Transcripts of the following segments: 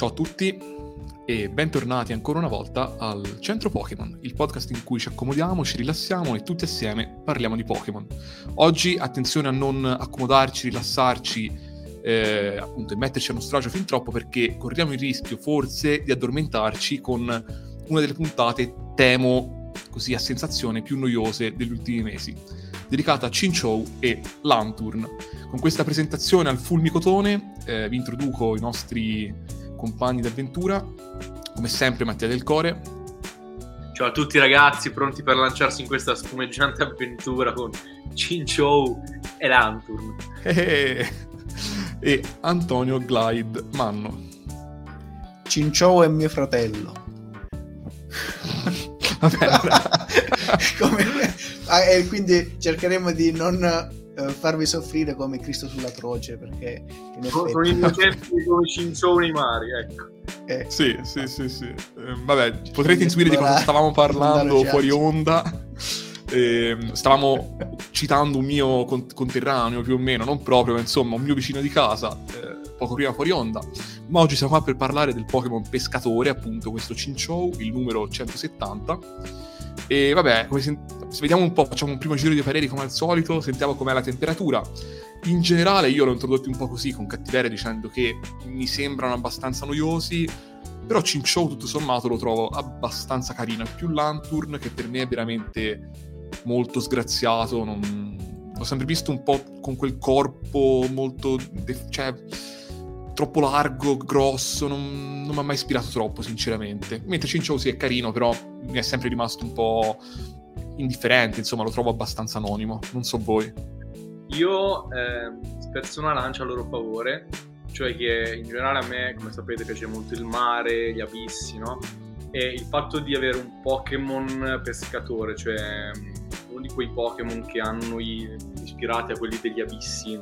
Ciao a tutti e bentornati ancora una volta al Centro Pokémon, il podcast in cui ci accomodiamo, ci rilassiamo e tutti assieme parliamo di Pokémon. Oggi attenzione a non accomodarci, rilassarci, appunto, e metterci a nostro agio fin troppo, perché corriamo il rischio forse di addormentarci con una delle puntate, temo così a sensazione, più noiose degli ultimi mesi, dedicata a Chinchou e Lanturn. Con questa presentazione al fulmicotone vi introduco i nostri compagni d'avventura, come sempre Mattia Delcore. Ciao a tutti ragazzi, pronti per lanciarsi in questa spumeggiante avventura con Chinchou e Lanturn. E Antonio Glide Manno. Chinchou è mio fratello. Vabbè, e quindi cercheremo di non farvi soffrire come Cristo sulla croce, perché in effetti sono innocenti come cincioni mari, ecco. Sì. Vabbè, potrete intuire di cosa stavamo parlando fuori onda. Stavamo citando un mio conterraneo, più o meno, non proprio, ma insomma un mio vicino di casa, poco prima fuori onda. Ma oggi siamo qua per parlare del Pokémon pescatore, appunto questo Chinchou, il numero 170. E vabbè, se vediamo un po', facciamo un primo giro di pareri come al solito, sentiamo com'è la temperatura. In generale io l'ho introdotto un po' così, con cattiveria, dicendo che mi sembrano abbastanza noiosi, però Chinchou tutto sommato lo trovo abbastanza carino, più Lanturn, che per me è veramente molto sgraziato, l'ho sempre visto un po' con quel corpo molto troppo largo, grosso, non mi ha mai ispirato troppo sinceramente, mentre Chinchou sì, è carino, però mi è sempre rimasto un po' indifferente, insomma lo trovo abbastanza anonimo. Non so voi. Io spezzo una lancia a loro favore, cioè che in generale a me, come sapete, piace molto il mare, gli abissi, no? E il fatto di avere un Pokémon pescatore, cioè uno di quei Pokémon che hanno ispirati a quelli degli abissi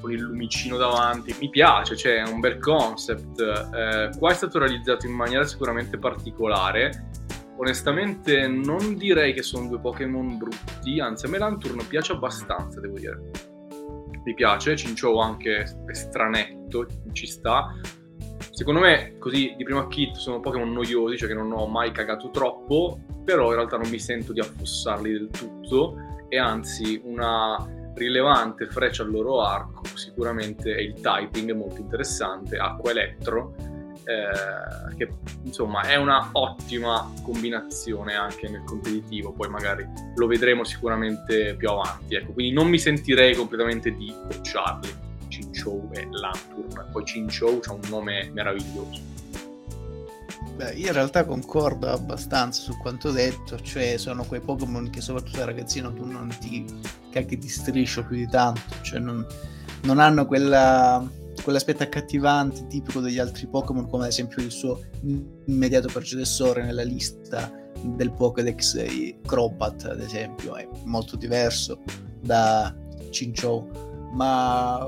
con il lumicino davanti, mi piace, cioè è un bel concept. Qua è stato realizzato in maniera sicuramente particolare. Onestamente non direi che sono due Pokémon brutti, anzi a me Lanturn piace abbastanza, devo dire. Mi piace, Chinchou anche è stranetto, ci sta. Secondo me, così, di primo acchito, sono Pokémon noiosi, cioè che non ho mai cagato troppo, però in realtà non mi sento di affossarli del tutto, e anzi una rilevante freccia al loro arco sicuramente è il typing, molto interessante, acqua elettro, che insomma è una ottima combinazione anche nel competitivo, poi magari lo vedremo sicuramente più avanti, ecco, quindi non mi sentirei completamente di bocciarli. Chinchou e Lanturn. Poi Chinchou c'ha un nome meraviglioso. Beh, io in realtà concordo abbastanza su quanto detto, cioè sono quei Pokémon che soprattutto da ragazzino tu non ti cacchi di striscio più di tanto, cioè non hanno quell'aspetto accattivante tipico degli altri Pokémon, come ad esempio il suo immediato predecessore nella lista del Pokédex, Crobat ad esempio, è molto diverso da Chinchou. Ma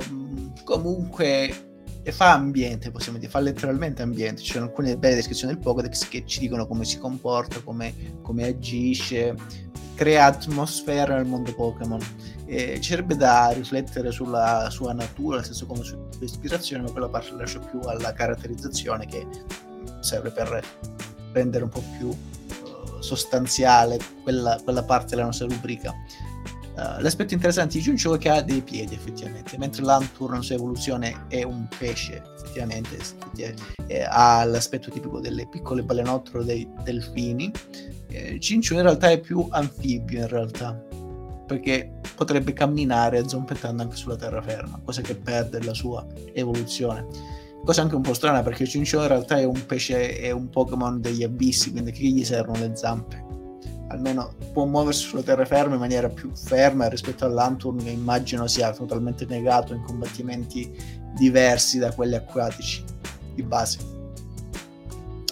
comunque fa ambiente, possiamo dire, fa letteralmente ambiente. Ci sono alcune belle descrizioni del Pokédex che ci dicono come si comporta, come agisce, crea atmosfera nel mondo Pokémon. Ci sarebbe da riflettere sulla sua natura, nel senso come sua ispirazione, ma quella parte la lascio più alla caratterizzazione, che serve per rendere un po' più sostanziale quella parte della nostra rubrica. L'aspetto interessante di Chinchou è che ha dei piedi effettivamente, mentre Lanturn, la sua evoluzione, è un pesce effettivamente, ha l'aspetto tipico delle piccole balenottole, dei delfini. Chinchou in realtà è più anfibio in realtà, perché potrebbe camminare zompettando anche sulla terraferma, cosa che perde la sua evoluzione, cosa anche un po' strana, perché Chinchou in realtà è un pesce, è un Pokémon degli abissi, quindi che gli servono le zampe? Almeno può muoversi sulla terraferma in maniera più ferma rispetto all'Lanturn, che immagino sia totalmente negato in combattimenti diversi da quelli acquatici di base.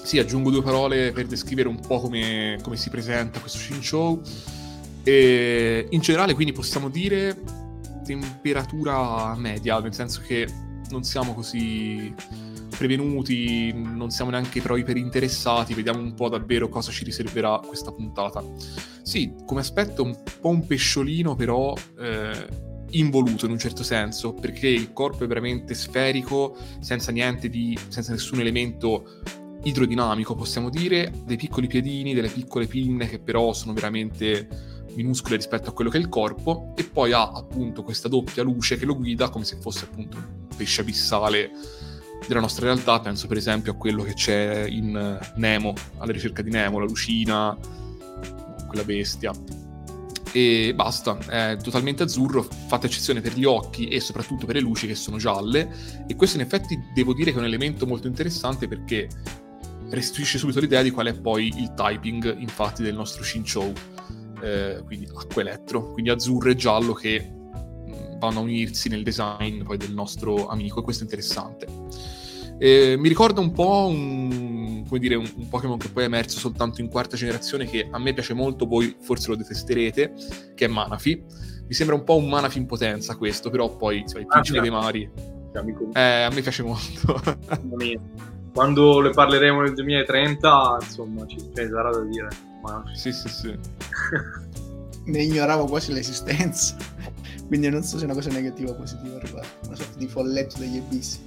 Sì, aggiungo due parole per descrivere un po' come si presenta questo Chinchou. In generale quindi possiamo dire temperatura media, nel senso che non siamo così prevenuti, non siamo neanche però iperinteressati, vediamo un po' davvero cosa ci riserverà questa puntata. Sì, come aspetto un po' un pesciolino, però involuto in un certo senso, perché il corpo è veramente sferico, senza nessun elemento idrodinamico, possiamo dire, dei piccoli piedini, delle piccole pinne che però sono veramente minuscole rispetto a quello che è il corpo, e poi ha appunto questa doppia luce che lo guida come se fosse appunto un pesce abissale della nostra realtà. Penso per esempio a quello che c'è in Nemo, alla ricerca di Nemo, la lucina, quella bestia, e basta. È totalmente azzurro, fatta eccezione per gli occhi e soprattutto per le luci che sono gialle, e questo in effetti devo dire che è un elemento molto interessante, perché restituisce subito l'idea di qual è poi il typing infatti del nostro Chinchou, quindi acqua elettro, quindi azzurro e giallo che vanno a unirsi nel design poi del nostro amico, e questo è interessante. Mi ricorda un po' un Pokémon che poi è emerso soltanto in quarta generazione, che a me piace molto, voi forse lo detesterete, che è Manaphy. Mi sembra un po' un Manaphy in potenza questo, però poi i principi dei mari, a me piace molto. Quando le parleremo nel 2030, insomma, c'è sarà da dire. Sì. Ne ignoravo quasi l'esistenza, quindi non so se è una cosa negativa o positiva, una sorta di folletto degli abissi.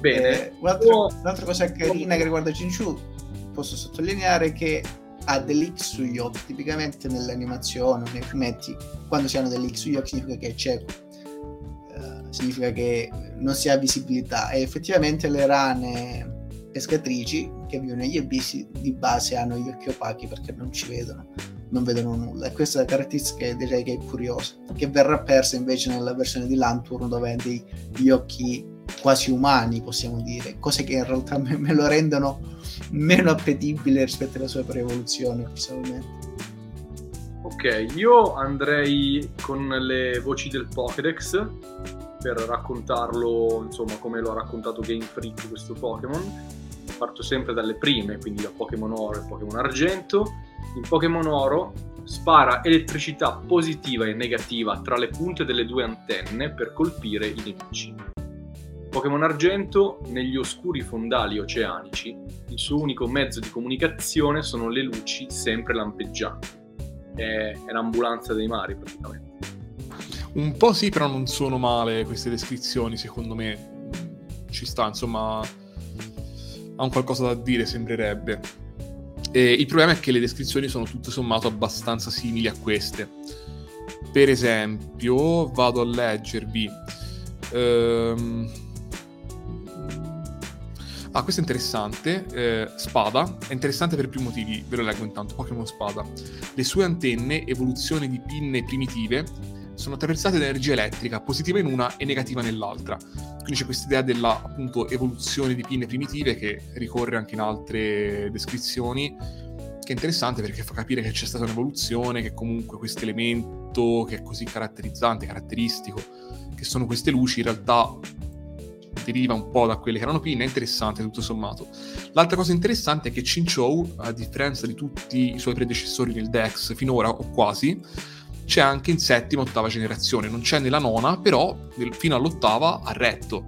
Bene. Un'altra cosa carina che riguarda Chinchou, posso sottolineare che ha dell'X sugli occhi. Tipicamente nell'animazione, nei fumetti, quando si hanno dell'X sugli occhi significa che è cieco, significa che non si ha visibilità, e effettivamente le rane pescatrici che vivono negli abissi di base hanno gli occhi opachi perché non vedono nulla, e questa è la caratteristica che direi che è curiosa, che verrà persa invece nella versione di Lanturn, dove ha gli occhi quasi umani, possiamo dire, cose che in realtà me lo rendono meno appetibile rispetto alla sua pre-evoluzione personalmente. Ok, io andrei con le voci del Pokédex per raccontarlo, insomma, come lo ha raccontato Game Freak questo Pokémon. Parto sempre dalle prime, quindi da Pokémon Oro e Pokémon Argento. In Pokémon Oro spara elettricità positiva e negativa tra le punte delle due antenne per colpire i nemici. Pokémon Argento, negli oscuri fondali oceanici, il suo unico mezzo di comunicazione sono le luci sempre lampeggianti. È l'ambulanza dei mari praticamente. Un po' sì, però non sono male queste descrizioni, secondo me ci sta, insomma, ha un qualcosa da dire, sembrerebbe. Il problema è che le descrizioni sono tutto sommato abbastanza simili a queste. Per esempio, vado a leggervi questo è interessante. Spada è interessante per più motivi, ve lo leggo intanto. Pokémon Spada, le sue antenne, evoluzioni di pinne primitive, sono attraversate da energia elettrica, positiva in una e negativa nell'altra. Quindi c'è questa idea della, appunto, evoluzione di pinne primitive, che ricorre anche in altre descrizioni, che è interessante perché fa capire che c'è stata un'evoluzione, che comunque questo elemento che è così caratterizzante, caratteristico, che sono queste luci, in realtà deriva un po' da quelle che erano pinne. È interessante tutto sommato. L'altra cosa interessante è che Chinchou, a differenza di tutti i suoi predecessori nel Dex finora, o quasi, c'è anche in settima, ottava generazione, non c'è nella nona, però fino all'ottava ha retto,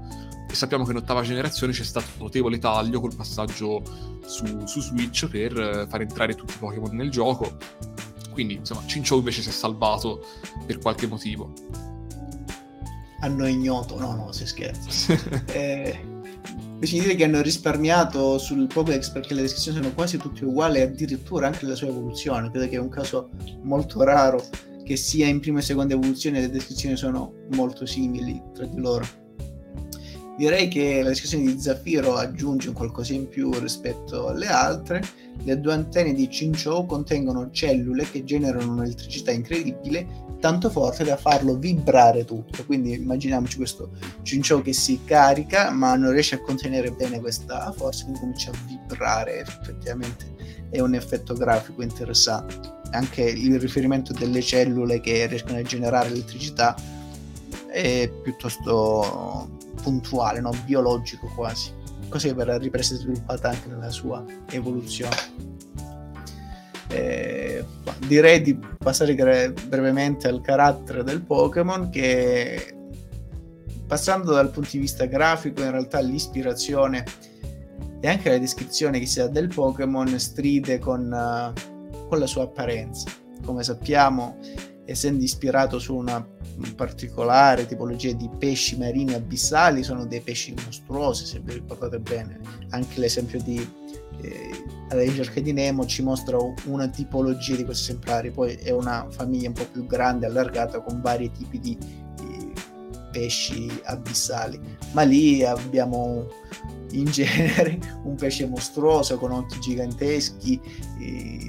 e sappiamo che in ottava generazione c'è stato un notevole taglio col passaggio su Switch per far entrare tutti i Pokémon nel gioco, quindi insomma Chinchou invece si è salvato per qualche motivo. Hanno ignoto, no, se scherzo. Invece di dire che hanno risparmiato sul Pokédex, perché le descrizioni sono quasi tutte uguali, addirittura anche la sua evoluzione. Credo che è un caso molto raro che sia in prima e seconda evoluzione le descrizioni sono molto simili tra di loro. Direi che la descrizione di Zaffiro aggiunge un qualcosa in più rispetto alle altre. Le due antenne di Chinchou contengono cellule che generano un'elettricità incredibile, tanto forte da farlo vibrare tutto. Quindi immaginiamoci questo Chinchou che si carica ma non riesce a contenere bene questa forza, quindi comincia a vibrare. Effettivamente è un effetto grafico interessante, anche il riferimento delle cellule che riescono a generare elettricità è piuttosto puntuale, no? Biologico quasi, cosa che verrà ripresa e sviluppata anche nella sua evoluzione. Direi di passare brevemente al carattere del Pokémon, che passando dal punto di vista grafico, in realtà l'ispirazione e anche la descrizione che si ha del Pokémon stride con la sua apparenza. Come sappiamo, essendo ispirato su una particolare tipologia di pesci marini abissali, sono dei pesci mostruosi, se vi ricordate bene. Anche l'esempio di Alla ricerca di Nemo ci mostra una tipologia di questi esemplari, poi è una famiglia un po' più grande, allargata, con vari tipi di pesci abissali, ma lì abbiamo in genere un pesce mostruoso con occhi giganteschi,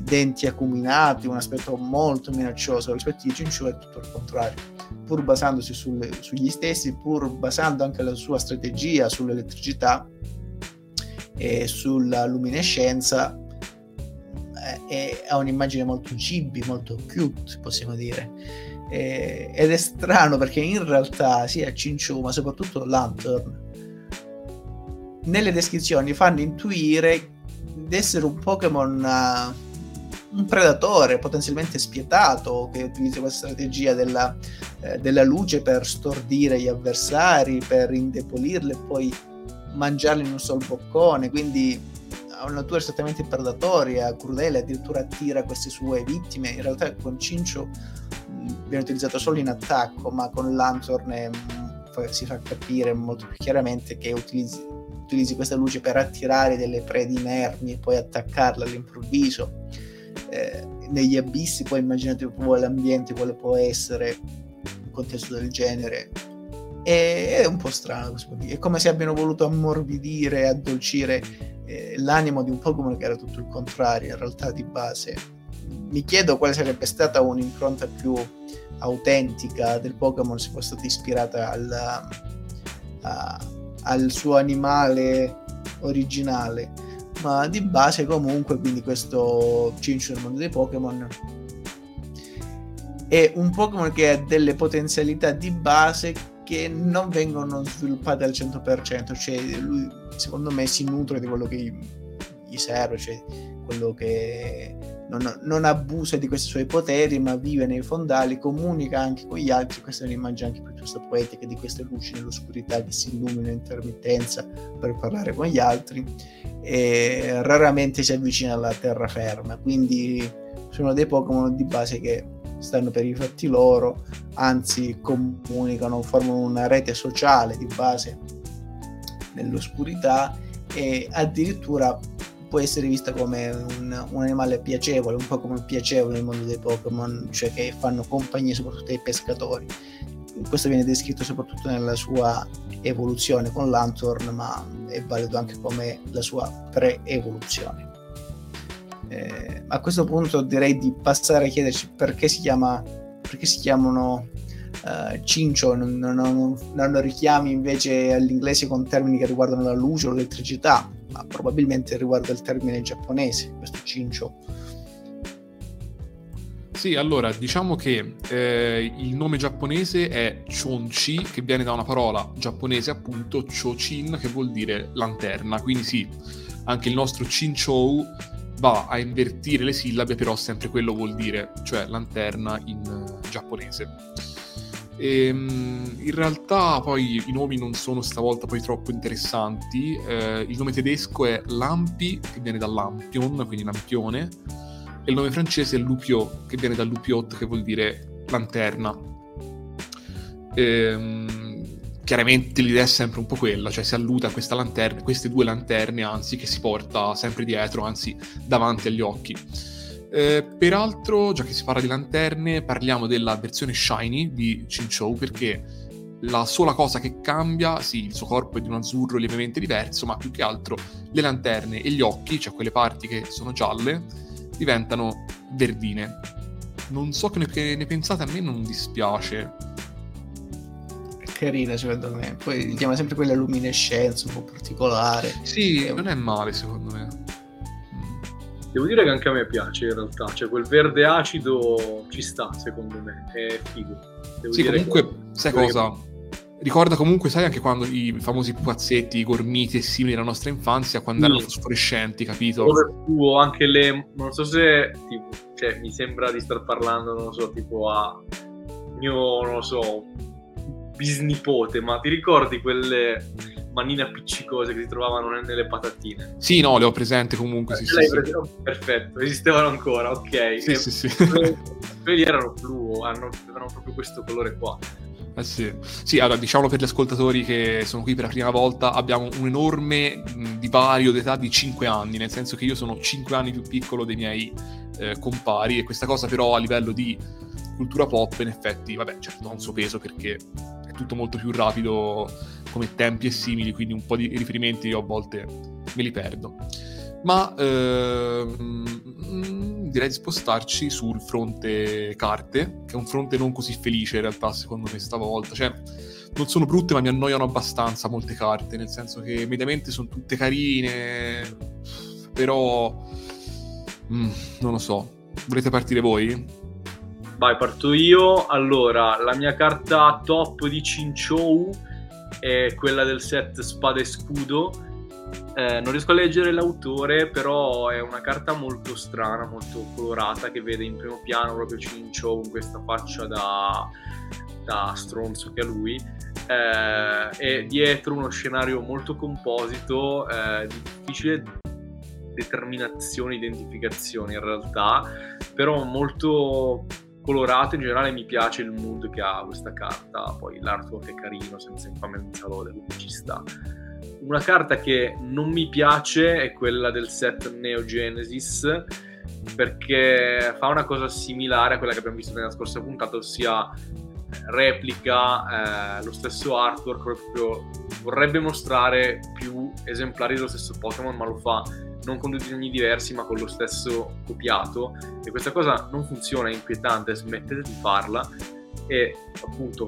denti acuminati, un aspetto molto minaccioso. Rispetto a Chinchou è tutto il contrario, pur basandosi sugli stessi, pur basando anche la sua strategia sull'elettricità e sulla luminescenza, ha un'immagine molto chibi, molto cute, possiamo dire, ed è strano perché in realtà sia Chinchou ma soprattutto Lanturn nelle descrizioni fanno intuire di essere un Pokémon, un predatore potenzialmente spietato che utilizza questa strategia della luce per stordire gli avversari, per indebolirli e poi mangiarli in un sol boccone. Quindi ha una natura estremamente predatoria, crudele, addirittura attira queste sue vittime. In realtà con Chinchou viene utilizzato solo in attacco, ma con Lanturn si fa capire molto più chiaramente che utilizzi questa luce per attirare delle prede inermi e poi attaccarla all'improvviso negli abissi. Poi immaginate voi l'ambiente quale può essere un contesto del genere. È un po' strano, è come se abbiano voluto ammorbidire, addolcire l'animo di un Pokémon che era tutto il contrario in realtà di base. Mi chiedo quale sarebbe stata un'impronta più autentica del Pokémon se fosse stata ispirata al suo animale originale, ma di base comunque, quindi questo Chinchou nel mondo dei Pokémon è un Pokémon che ha delle potenzialità di base che non vengono sviluppate al 100%, cioè lui secondo me si nutre di quello che gli serve, cioè quello che non abusa di questi suoi poteri, ma vive nei fondali, comunica anche con gli altri. Questa è un'immagine anche piuttosto poetica di queste luci nell'oscurità che si illuminano in intermittenza per parlare con gli altri, e raramente si avvicina alla terraferma, quindi sono dei Pokémon di base che stanno per i fatti loro, anzi comunicano, formano una rete sociale di base nell'oscurità, e addirittura può essere vista come un animale piacevole, un Pokémon piacevole nel mondo dei Pokémon, cioè che fanno compagnia soprattutto ai pescatori. Questo viene descritto soprattutto nella sua evoluzione con Lanturn, ma è valido anche come la sua pre-evoluzione. A questo punto direi di passare a chiederci perché si chiamano Chinchou, non richiami invece all'inglese con termini che riguardano la luce o l'elettricità, ma probabilmente riguarda il termine giapponese, questo Chinchou. Sì, allora diciamo che il nome giapponese è Chonchi, che viene da una parola giapponese appunto Chochin, che vuol dire lanterna, quindi sì, anche il nostro Chinchou va a invertire le sillabe, però sempre quello vuol dire, cioè lanterna in giapponese. In realtà poi i nomi non sono stavolta poi troppo interessanti. Il nome tedesco è Lampi, che viene da Lampion, quindi Lampione, e il nome francese è Lupiot, che viene da Lupiot, che vuol dire lanterna. Chiaramente l'idea è sempre un po' quella, cioè si allude a questa lanterna, queste due lanterne anzi, che si porta sempre dietro, anzi davanti agli occhi. Peraltro, già che si parla di lanterne, parliamo della versione shiny di Chinchou, perché la sola cosa che cambia, sì, il suo corpo è di un azzurro lievemente diverso, ma più che altro le lanterne e gli occhi, cioè quelle parti che sono gialle, diventano verdine. Non so che ne pensate, a me non dispiace. Carina secondo me, poi chiama sempre quella luminescenza un po' particolare. Sì, non è male secondo me. Devo dire che anche a me piace in realtà, cioè quel verde acido ci sta secondo me, è figo. Devo sì, dire comunque, che... sai cosa? Ricorda comunque, sai, anche quando i famosi pupazzetti, i gormiti e simili della nostra infanzia, quando erano fosforescenti, capito? O anche le... non so se... tipo, cioè, mi sembra di star parlando, non lo so, tipo a... mio, non lo so... bisnipote, ma ti ricordi quelle manine appiccicose che si trovavano nelle patatine. Sì, no, le ho presente comunque. Sì, sì, sì. Perfetto, esistevano ancora, ok. Sì, sì, sì. Quelli erano blu, avevano proprio questo colore qua. Eh sì. Sì, allora diciamolo per gli ascoltatori che sono qui per la prima volta, abbiamo un enorme divario d'età di 5 anni, nel senso che io sono 5 anni più piccolo dei miei compari, e questa cosa però a livello di cultura pop in effetti, vabbè, certo ha un suo peso perché è tutto molto più rapido come tempi e simili, quindi un po' di riferimenti io a volte me li perdo. Ma direi di spostarci sul fronte carte, che è un fronte non così felice in realtà secondo me stavolta, cioè non sono brutte ma mi annoiano abbastanza molte carte, nel senso che mediamente sono tutte carine, però non lo so. Volete partire voi? Vai, parto io. Allora, la mia carta top di Chinchou è quella del set Spada e Scudo. Non riesco a leggere l'autore, però è una carta molto strana, molto colorata, che vede in primo piano proprio Chinchou con questa faccia da stronzo che ha lui, e dietro uno scenario molto composito, di difficile determinazione, identificazione in realtà, però molto colorato. In generale mi piace il mood che ha questa carta, poi l'artwork è carino, senza infame, senza lode, quindi ci sta. Una carta che non mi piace è quella del set Neo Genesis, perché fa una cosa similare a quella che abbiamo visto nella scorsa puntata, ossia replica lo stesso artwork, proprio vorrebbe mostrare più esemplari dello stesso Pokémon, ma lo fa non con due disegni diversi ma con lo stesso copiato, e questa cosa non funziona, è inquietante, smettete di farla. E appunto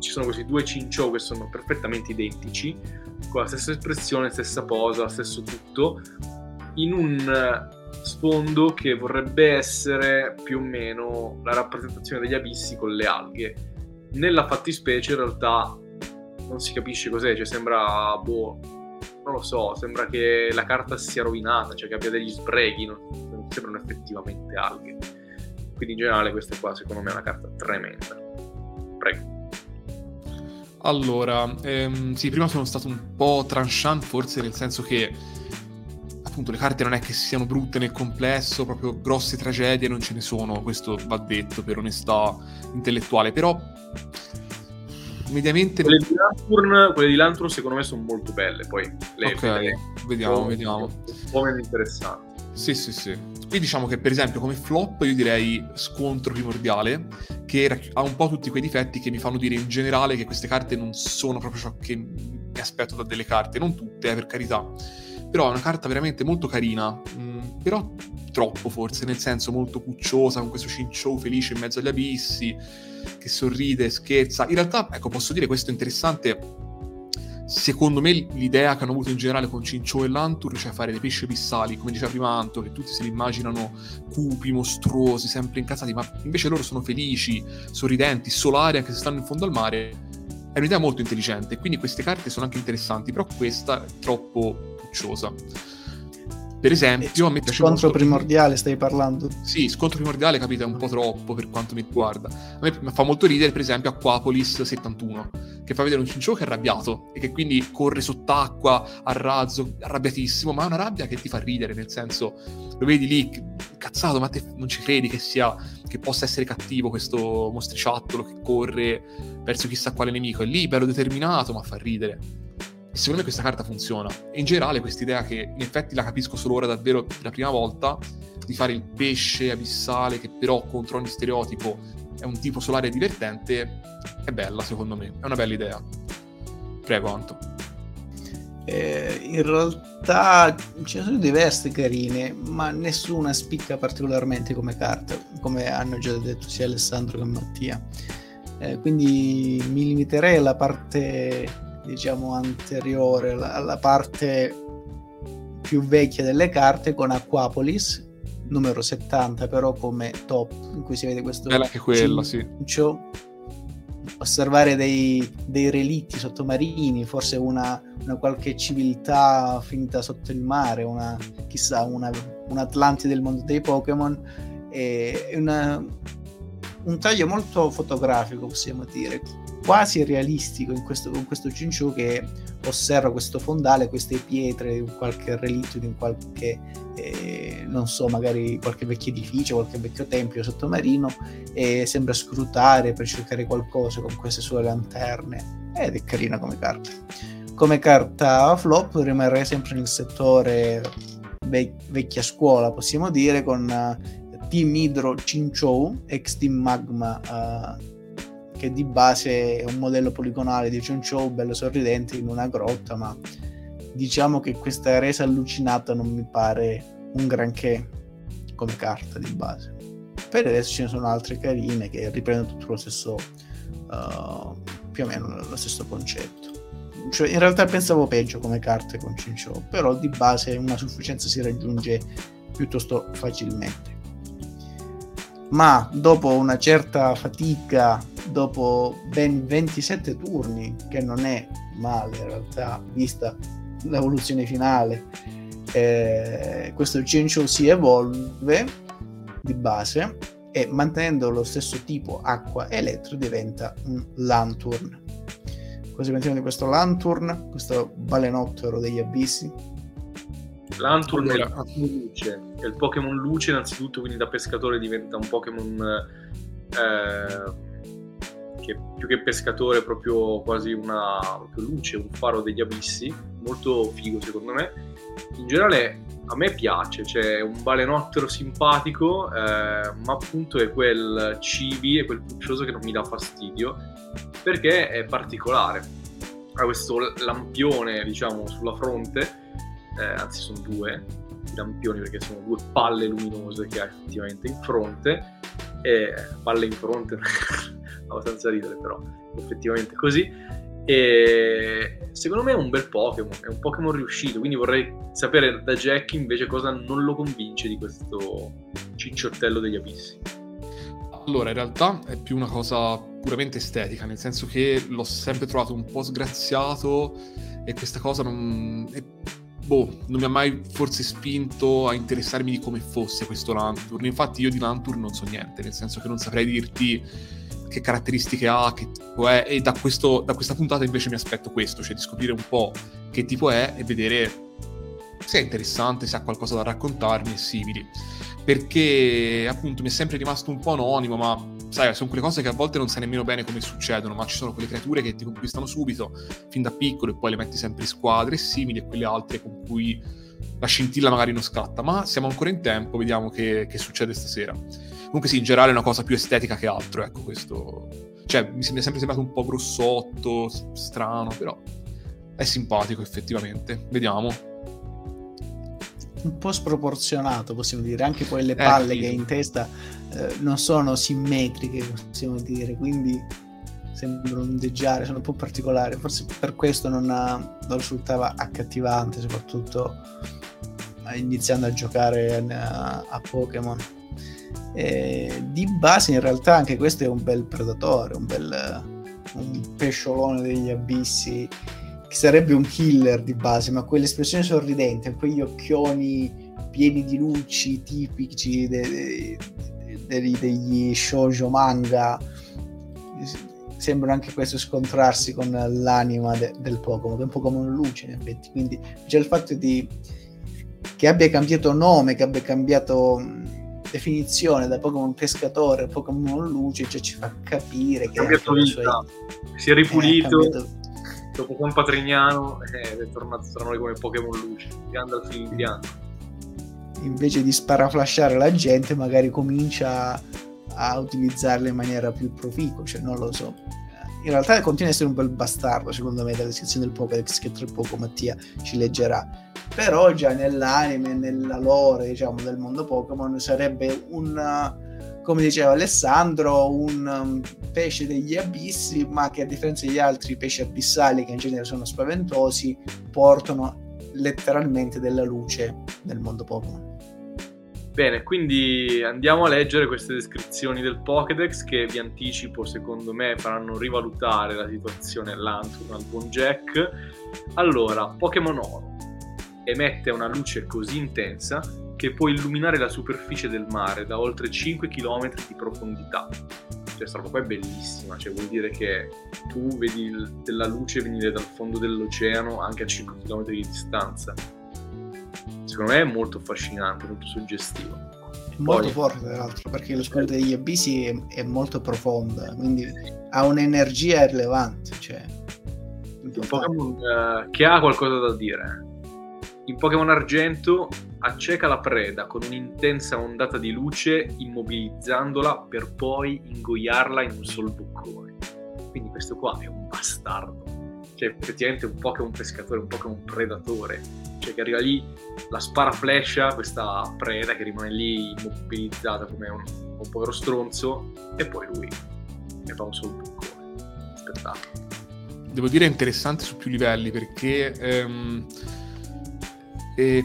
ci sono questi due Chinchou che sono perfettamente identici, con la stessa espressione, stessa posa, stesso tutto, in un sfondo che vorrebbe essere più o meno la rappresentazione degli abissi con le alghe. Nella fattispecie in realtà non si capisce cos'è, cioè sembra, non lo so, sembra che la carta sia rovinata, cioè che abbia degli sbreghi, non sembrano effettivamente alghe. Quindi in generale questa qua secondo me è una carta tremenda. Prego. Allora, sì, prima sono stato un po' tranchant, forse, nel senso che appunto le carte non è che siano brutte nel complesso, proprio grosse tragedie non ce ne sono, questo va detto per onestà intellettuale, però mediamente quelle di Lanturn secondo me sono molto belle, poi le vediamo un po' meno interessanti. Sì, sì, sì. Qui diciamo che per esempio come flop io direi Scontro Primordiale, che ha un po' tutti quei difetti che mi fanno dire in generale che queste carte non sono proprio ciò che mi aspetto da delle carte, non tutte, per carità, però è una carta veramente molto carina, però troppo forse, nel senso molto cucciosa, con questo Chinchou felice in mezzo agli abissi che sorride, scherza. In realtà, ecco, posso dire, questo è interessante secondo me, l'idea che hanno avuto in generale con Chinchou e Lanturn, cioè fare dei pesci abissali, come diceva prima Anto, che tutti se li immaginano cupi, mostruosi, sempre incazzati, ma invece loro sono felici, sorridenti, solari, anche se stanno in fondo al mare. È un'idea molto intelligente, quindi queste carte sono anche interessanti, però questa è troppo pucciosa. Per esempio, a me piace molto... Scontro Primordiale stai parlando? Sì, Scontro Primordiale, capita, un po' troppo per quanto mi riguarda. A me fa molto ridere, per esempio, Aquapolis 71, che fa vedere un Chinchou che è arrabbiato e che quindi corre sott'acqua a razzo, arrabbiatissimo, ma è una rabbia che ti fa ridere, nel senso lo vedi lì cazzato, ma te non ci credi che possa essere cattivo questo mostriciattolo che corre verso chissà quale nemico, è libero, determinato, ma fa ridere. E secondo me questa carta funziona, e in generale quest'idea, che in effetti la capisco solo ora davvero la prima volta, di fare il pesce abissale che però contro ogni stereotipo è un tipo solare divertente, è bella secondo me, è una bella idea. Prego Anto. In realtà ce ne sono diverse carine, ma nessuna spicca particolarmente come carta, come hanno già detto sia Alessandro che Mattia, quindi mi limiterei alla parte, diciamo, anteriore, alla parte più vecchia delle carte, con Aquapolis numero 70, però come top, in cui si vede questo Chinchou, sì. Osservare dei relitti sottomarini, forse una qualche civiltà finita sotto il mare, un Atlantide del mondo dei Pokémon, e un taglio molto fotografico, possiamo dire, quasi realistico in questo, con questo Chinchou che osserva questo fondale, queste pietre, qualche relitto di un qualche non so, magari qualche vecchio edificio, qualche vecchio tempio sottomarino, e sembra scrutare per cercare qualcosa con queste sue lanterne, ed è carina come carta. Come carta flop rimarrei sempre nel settore vecchia scuola, possiamo dire, con Team Idro Chinchou, ex Team Magma, che di base è un modello poligonale di Chinchou bello sorridente in una grotta, ma diciamo che questa resa allucinata non mi pare un granché come carta di base. Per adesso ce ne sono altre carine che riprendono tutto lo stesso, più o meno lo stesso concetto. Cioè, in realtà pensavo peggio come carte con Chinchou, però di base una sufficienza si raggiunge piuttosto facilmente. Ma dopo una certa fatica, dopo ben 27 turni, che non è male in realtà, vista l'evoluzione finale, questo Chinchou si evolve di base e, mantenendo lo stesso tipo acqua e elettro, diventa un Lanturn. Cosa pensiamo di questo Lanturn, questo balenottero degli abissi? Lanturn è il Pokémon luce innanzitutto, quindi da pescatore diventa un Pokémon che più che pescatore è proprio quasi una proprio luce, un faro degli abissi, molto figo secondo me. In generale a me piace, cioè un balenottero simpatico, ma appunto è quel cibi, è quel puccioso che non mi dà fastidio, perché è particolare. Ha questo lampione, diciamo, sulla fronte. Anzi, sono due lampioni, perché sono due palle luminose che ha effettivamente in fronte, e palle in fronte abbastanza ridere, però effettivamente così. E secondo me è un bel Pokémon, è un Pokémon riuscito, quindi vorrei sapere da Jack invece cosa non lo convince di questo cicciottello degli abissi. Allora, in realtà è più una cosa puramente estetica, nel senso che l'ho sempre trovato un po' sgraziato, e questa cosa non è... non mi ha mai forse spinto a interessarmi di come fosse questo Lanturn. Infatti io di Lanturn non so niente, nel senso che non saprei dirti che caratteristiche ha, che tipo è, e da questa puntata invece mi aspetto questo, cioè di scoprire un po' che tipo è e vedere se è interessante, se ha qualcosa da raccontarmi e simili, perché appunto mi è sempre rimasto un po' anonimo, ma sai, sono quelle cose che a volte non sai nemmeno bene come succedono, ma ci sono quelle creature che ti conquistano subito, fin da piccolo, e poi le metti sempre in squadre e simili, e quelle altre con cui la scintilla magari non scatta. Ma siamo ancora in tempo, vediamo che succede stasera. Comunque sì, in generale è una cosa più estetica che altro, ecco, questo... Cioè, mi è sempre sembrato un po' grossotto, strano, però è simpatico effettivamente. Vediamo. Un po' sproporzionato, possiamo dire, anche poi le palle che ha in testa non sono simmetriche, possiamo dire, quindi sembrano ondeggiare, sono un po' particolari, forse per questo non risultava accattivante, soprattutto iniziando a giocare a Pokémon. Di base in realtà anche questo è un bel predatore, un pesciolone degli abissi, che sarebbe un killer di base, ma quell'espressione sorridente, quegli occhioni pieni di luci tipici degli shoujo manga, sembrano anche questo scontrarsi con l'anima del Pokémon, che è un po' come un luce in effetti. Quindi già il fatto che abbia cambiato nome, che abbia cambiato definizione da Pokémon pescatore a Pokémon luce, cioè ci fa capire che si è ripulito. Dopo San Patrignano è tornato tra noi come Pokémon luce, Gandalf in bianco. Invece di sparaflasciare la gente, magari comincia a utilizzarla in maniera più proficua, cioè non lo so. In realtà continua ad essere un bel bastardo, secondo me, dalla descrizione del Pokédex, che tra poco Mattia ci leggerà. Però già nell'anime, nella lore, diciamo, del mondo Pokémon, sarebbe un... come diceva Alessandro, un pesce degli abissi, ma che a differenza degli altri pesci abissali, che in genere sono spaventosi, portano letteralmente della luce nel mondo Pokémon. Bene, quindi andiamo a leggere queste descrizioni del Pokédex, che vi anticipo secondo me faranno rivalutare la situazione Lanturn al buon Jack. Allora, Pokémon Oro emette una luce così intensa che può illuminare la superficie del mare da oltre 5 km di profondità. Cioè, sta roba qua è bellissima, cioè vuol dire che tu vedi della luce venire dal fondo dell'oceano anche a 5 km di distanza. Secondo me è molto affascinante, molto suggestivo. Molto forte, tra l'altro, perché lo scudo degli abissi è molto profonda, quindi ha un'energia rilevante, cioè un Pokémon che ha qualcosa da dire. In Pokémon Argento acceca la preda con un'intensa ondata di luce, immobilizzandola per poi ingoiarla in un solo boccone. Quindi questo qua è un bastardo, cioè effettivamente un Pokémon pescatore, un Pokémon predatore, cioè che arriva lì, la spara flescia, questa preda che rimane lì immobilizzata come un povero stronzo, e poi lui ne fa un solo boccone. Spettacolo. Devo dire è interessante su più livelli, perché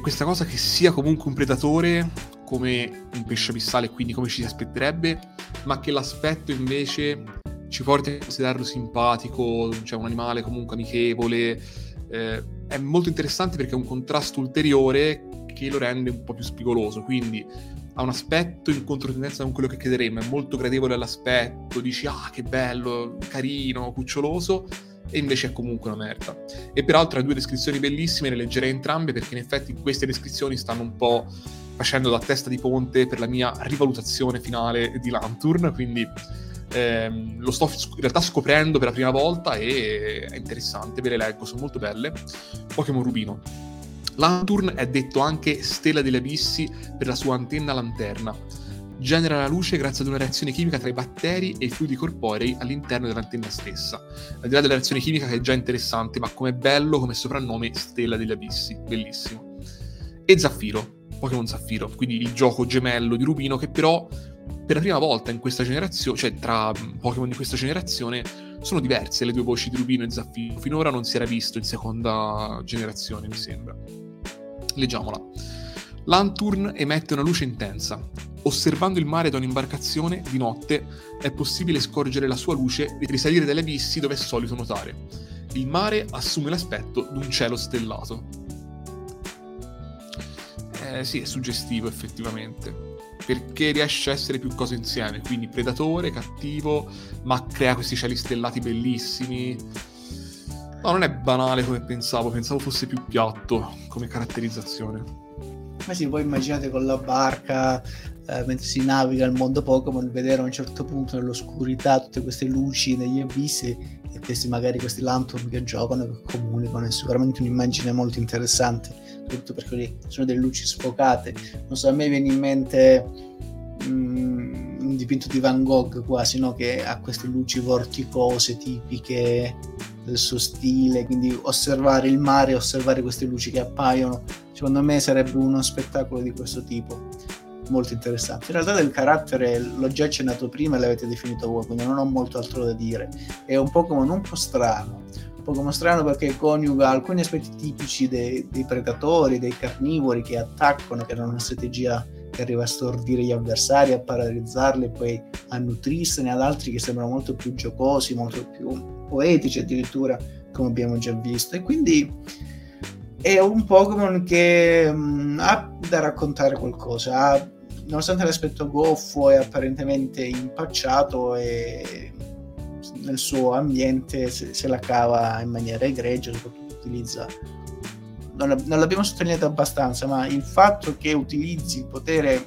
questa cosa che sia comunque un predatore come un pesce abissale, quindi come ci si aspetterebbe, ma che l'aspetto invece ci porti a considerarlo simpatico, cioè un animale comunque amichevole, è molto interessante perché è un contrasto ulteriore che lo rende un po' più spigoloso, quindi ha un aspetto in controtendenza con quello che chiederemmo, è molto gradevole all'aspetto, dici ah che bello, carino, cuccioloso, e invece è comunque una merda. E peraltro ha due descrizioni bellissime, le leggerei entrambe perché in effetti queste descrizioni stanno un po' facendo da testa di ponte per la mia rivalutazione finale di Lanturn, quindi lo sto in realtà scoprendo per la prima volta e è interessante, ve le leggo, sono molto belle. Pokémon Rubino. Lanturn è detto anche Stella degli Abissi per la sua antenna lanterna. Genera la luce grazie ad una reazione chimica tra i batteri e i fluidi corporei all'interno dell'antenna stessa. Al di là della reazione chimica che è già interessante, ma come bello come soprannome Stella degli Abissi, bellissimo. E Zaffiro, Pokémon Zaffiro, quindi il gioco gemello di Rubino, che però per la prima volta in questa generazione, cioè tra Pokémon di questa generazione, sono diverse le due voci di Rubino e Zaffiro. Finora non si era visto in seconda generazione, mi sembra. Leggiamola. Lanturn emette una luce intensa. Osservando il mare da un'imbarcazione, di notte, è possibile scorgere la sua luce e risalire dagli abissi dove è solito nuotare. Il mare assume l'aspetto di un cielo stellato. Sì, è suggestivo effettivamente, perché riesce a essere più cose insieme, quindi predatore, cattivo, ma crea questi cieli stellati bellissimi. No, non è banale come pensavo fosse più piatto come caratterizzazione. Ma sì, voi immaginate con la barca mentre si naviga il mondo Pokémon, vedere a un certo punto nell'oscurità tutte queste luci negli abissi e questi magari questi Lanturn che giocano, che comunicano, è sicuramente un'immagine molto interessante, soprattutto perché sono delle luci sfocate. Non so, a me viene in mente un dipinto di Van Gogh quasi, no? Che ha queste luci vorticose tipiche del suo stile, quindi osservare il mare, osservare queste luci che appaiono, secondo me sarebbe uno spettacolo di questo tipo, molto interessante. In realtà del carattere l'ho già accennato prima e l'avete definito voi, quindi non ho molto altro da dire. È un Pokémon un po' strano, perché coniuga alcuni aspetti tipici dei predatori, dei carnivori che attaccano, che hanno una strategia che arriva a stordire gli avversari, a paralizzarli e poi a nutrirsene, ad altri che sembrano molto più giocosi, molto più poetici addirittura, come abbiamo già visto, e quindi è un Pokémon che ha da raccontare qualcosa, nonostante l'aspetto goffo e apparentemente impacciato, e nel suo ambiente se la cava in maniera egregia, soprattutto utilizza, non l'abbiamo sottolineato abbastanza, ma il fatto che utilizzi il potere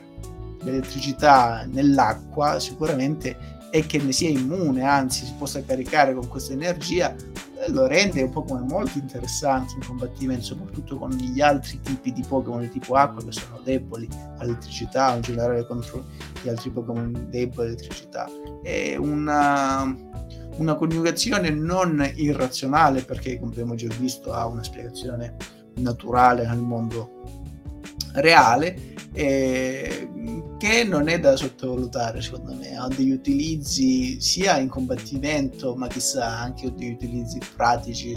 dell'elettricità nell'acqua sicuramente e che ne sia immune, anzi si possa caricare con questa energia, lo rende un Pokémon molto interessante in combattimento, soprattutto con gli altri tipi di Pokémon di tipo acqua che sono deboli all'elettricità, in generale contro gli altri Pokémon deboli all'elettricità. È una coniugazione non irrazionale, perché come abbiamo già visto ha una spiegazione naturale nel mondo reale, che non è da sottovalutare, secondo me. Ha degli utilizzi sia in combattimento, ma chissà anche degli utilizzi pratici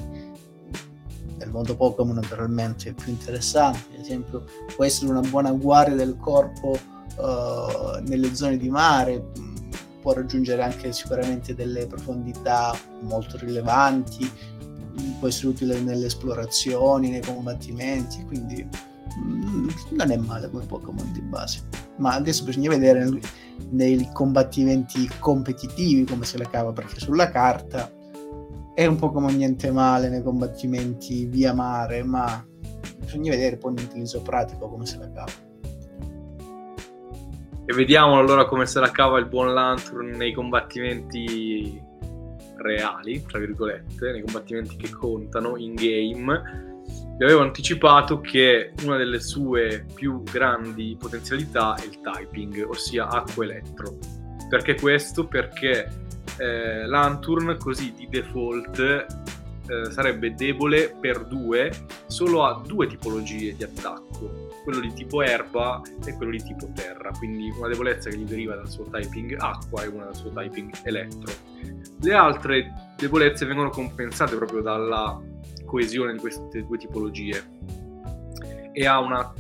nel mondo Pokémon, naturalmente più interessanti. Ad esempio, può essere una buona guardia del corpo nelle zone di mare, può raggiungere anche sicuramente delle profondità molto rilevanti, può essere utile nelle esplorazioni, nei combattimenti, quindi non è male come Pokémon di base, ma adesso bisogna vedere nei combattimenti competitivi come se la cava, perché sulla carta è un Pokémon niente male nei combattimenti via mare, ma bisogna vedere poi nell'utilizzo pratico come se la cava. E vediamo allora come se la cava il buon Lanturn nei combattimenti reali, tra virgolette, nei combattimenti che contano in game. Vi avevo anticipato che una delle sue più grandi potenzialità è il typing, ossia acqua elettro. Perché questo? Perché Lanturn così di default sarebbe debole per 2 solo a 2 tipologie di attacco, quello di tipo erba e quello di tipo terra, quindi una debolezza che gli deriva dal suo typing acqua e una dal suo typing elettro. Le altre debolezze vengono compensate proprio dalla coesione di queste due tipologie e ha una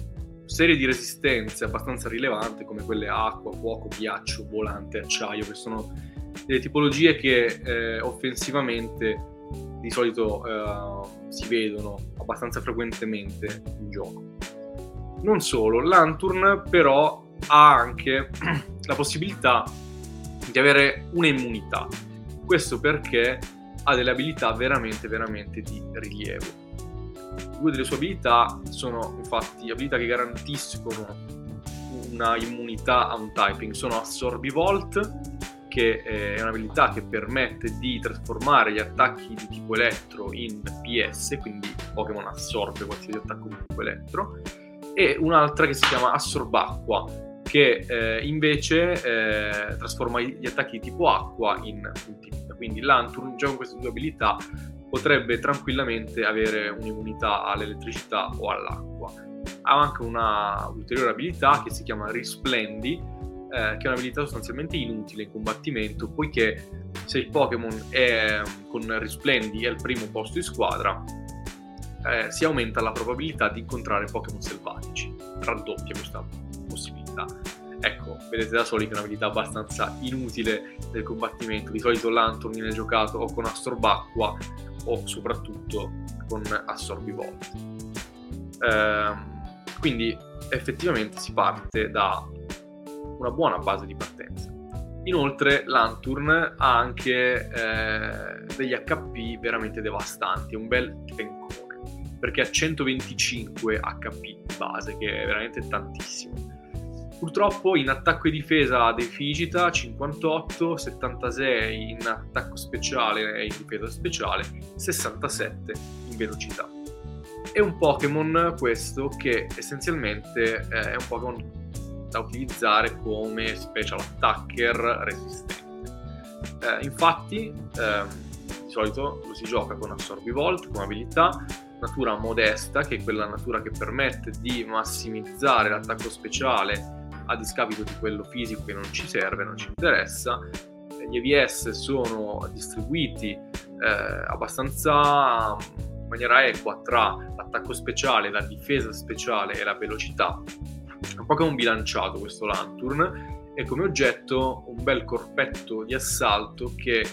serie di resistenze abbastanza rilevante come quelle acqua, fuoco, ghiaccio, volante, acciaio, che sono delle tipologie che offensivamente di solito si vedono abbastanza frequentemente in gioco. Non solo, Lanturn però ha anche la possibilità di avere un'immunità, questo perché ha delle abilità veramente veramente di rilievo. Due delle sue abilità sono infatti abilità che garantiscono una immunità a un typing, sono Assorbivolt, che è un'abilità che permette di trasformare gli attacchi di tipo elettro in PS, quindi Pokémon assorbe qualsiasi attacco di tipo elettro, e un'altra che si chiama Assorbacqua, che invece trasforma gli attacchi di tipo acqua in tinta. Quindi Lanturn, già con queste due abilità, potrebbe tranquillamente avere un'immunità all'elettricità o all'acqua. Ha anche una ulteriore abilità che si chiama Risplendi, che è un'abilità sostanzialmente inutile in combattimento, poiché se il Pokémon è con Risplendi è al primo posto di squadra, si aumenta la probabilità di incontrare Pokémon selvatici, raddoppia questa possibilità. Ecco, vedete da soli che è un'abilità abbastanza inutile nel combattimento. Di solito Lanturn viene giocato o con Assorbacqua o soprattutto con Assorbivolt. Quindi effettivamente si parte da una buona base di partenza. Inoltre Lanturn ha anche degli HP veramente devastanti, un bel tencone, perché ha 125 HP di base, che è veramente tantissimo. Purtroppo in attacco e difesa deficita 58, 76 in attacco speciale e in difesa speciale, 67 in velocità. È un Pokémon questo che essenzialmente è un Pokémon da utilizzare come special attacker resistente. Infatti di solito lo si gioca con Assorbivolt come abilità, natura modesta, che è quella natura che permette di massimizzare l'attacco speciale a discapito di quello fisico che non ci serve, non ci interessa. Gli EVS sono distribuiti abbastanza in maniera equa tra l'attacco speciale, la difesa speciale e la velocità. È un Pokémon bilanciato questo Lanturn, e come oggetto un bel corpetto di assalto che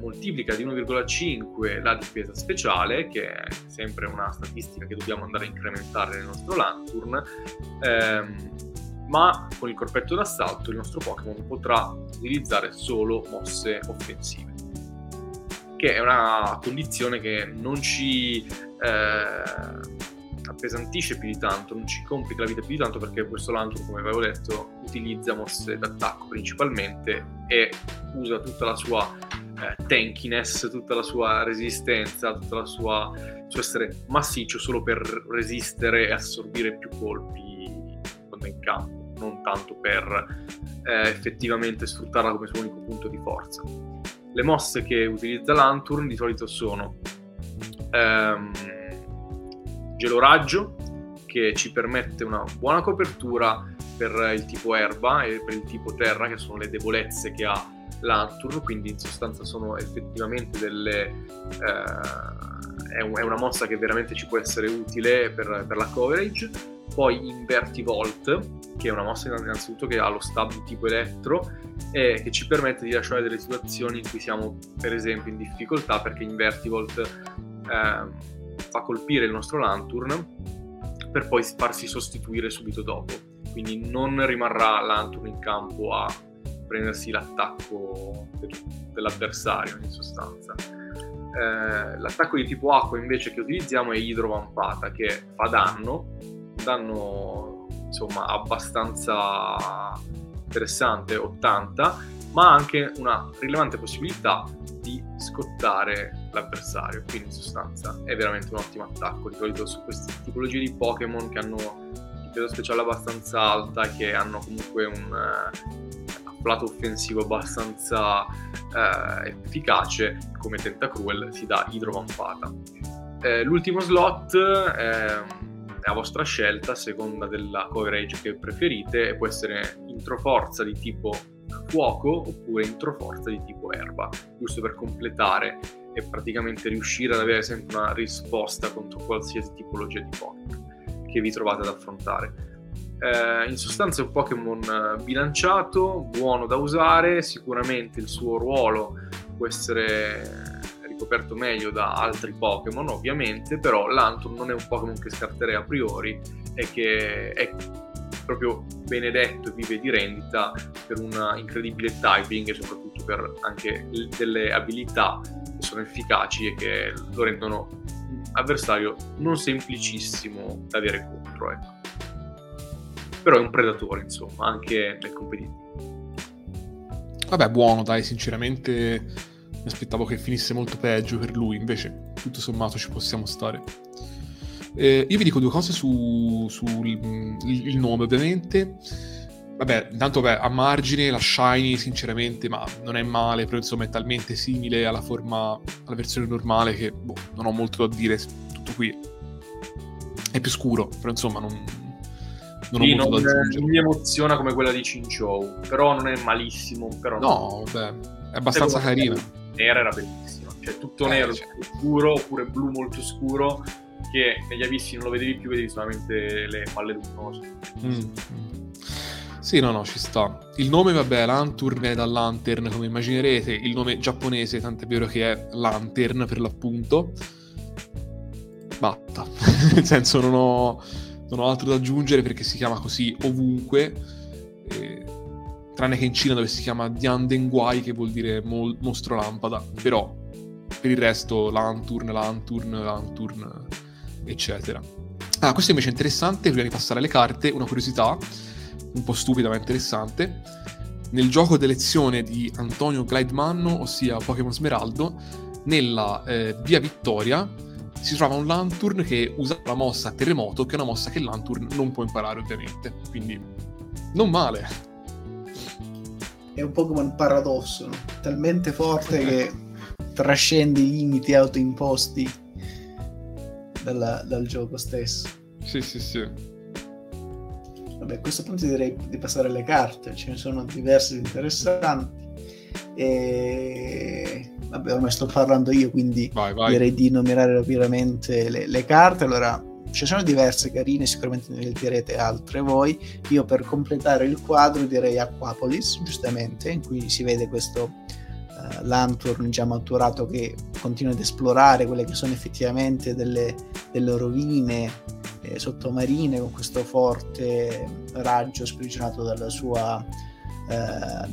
moltiplica di 1,5 la difesa speciale, che è sempre una statistica che dobbiamo andare a incrementare nel nostro Lanturn, ma con il corpetto d'assalto il nostro Pokémon potrà utilizzare solo mosse offensive, che è una condizione che non ci appesantisce più di tanto, non ci complica la vita più di tanto, perché questo Lanturn, come avevo detto, utilizza mosse d'attacco principalmente e usa tutta la sua tankiness, tutta la sua resistenza, tutta la sua essere massiccio solo per resistere e assorbire più colpi in campo, non tanto per effettivamente sfruttarla come suo unico punto di forza. Le mosse che utilizza Lanturn di solito sono Geloraggio, che ci permette una buona copertura per il tipo erba e per il tipo terra, che sono le debolezze che ha Lanturn, quindi in sostanza sono effettivamente è una mossa che veramente ci può essere utile per la coverage. Poi Invertivolt, che è una mossa innanzitutto che ha lo stab di tipo elettro e che ci permette di lasciare delle situazioni in cui siamo per esempio in difficoltà, perché Invertivolt fa colpire il nostro Lanturn per poi farsi sostituire subito dopo. Quindi non rimarrà Lanturn in campo a prendersi l'attacco dell'avversario, in sostanza. L'attacco di tipo acqua invece che utilizziamo è Idrovampata, che fa danno, un danno insomma abbastanza interessante, 80, ma anche una rilevante possibilità di scottare l'avversario, quindi in sostanza è veramente un ottimo attacco. Di solito su queste tipologie di Pokémon che hanno il peso speciale abbastanza alta, che hanno comunque un plato offensivo abbastanza efficace, come Tentacruel, si dà Idrovampata. L'ultimo slot è a vostra scelta, a seconda della coverage che preferite, e può essere Introforza di tipo fuoco oppure Introforza di tipo erba, giusto per completare e praticamente riuscire ad avere sempre una risposta contro qualsiasi tipologia di Pokémon che vi trovate ad affrontare. In sostanza è un Pokémon bilanciato, buono da usare. Sicuramente il suo ruolo può essere ricoperto meglio da altri Pokémon, ovviamente, però Lanturn non è un Pokémon che scarterei a priori e che è proprio benedetto e vive di rendita per una incredibile typing e soprattutto per anche delle abilità che sono efficaci e che lo rendono un avversario non semplicissimo da avere contro, ecco. Però è un predatore, insomma, anche nel competitivo. Vabbè, buono, dai, sinceramente mi aspettavo che finisse molto peggio per lui, invece tutto sommato ci possiamo stare. Io vi dico due cose sul nome, ovviamente. Vabbè, intanto a margine la Shiny, sinceramente, ma non è male, però insomma è talmente simile alla forma, alla versione normale, che non ho molto da dire, tutto qui. È più scuro, però insomma non mi emoziona come quella di Chinchou, però non è malissimo, però no, vabbè, è abbastanza carina. Nera era bellissima, cioè tutto nero, cioè scuro, oppure blu molto scuro, che negli abissi non lo vedevi più, vedevi solamente le palle luminose. Sì, no, ci sta. Il nome, vabbè, Lanturn è da Lantern, come immaginerete, il nome giapponese, tant'è vero che è Lantern per l'appunto. Batta, nel senso non ho altro da aggiungere, perché si chiama così ovunque, tranne che in Cina, dove si chiama Diandenguai, che vuol dire mostro lampada. Però per il resto Lanturn, eccetera. Ah, questo invece è interessante. Prima di passare alle carte, una curiosità un po' stupida ma interessante: nel gioco d'elezione di Antonio Glide Manno, ossia Pokémon Smeraldo, nella via Vittoria si trova un Lanturn che usa la mossa Terremoto, che è una mossa che Lanturn non può imparare, ovviamente. Quindi non male. È un Pokémon paradosso, no? Talmente forte che trascende i limiti autoimposti dal gioco stesso. Sì. Vabbè, a questo punto direi di passare alle carte. Ce ne sono diverse interessanti. Vabbè, ormai sto parlando io, quindi vai. Direi di nominare rapidamente le carte. Allora, ce ne sono diverse carine, sicuramente ne vedrete altre voi. Io, per completare il quadro, direi Aquapolis, giustamente, in cui si vede questo Lanturn già maturato che continua ad esplorare quelle che sono effettivamente delle rovine sottomarine, con questo forte raggio sprigionato da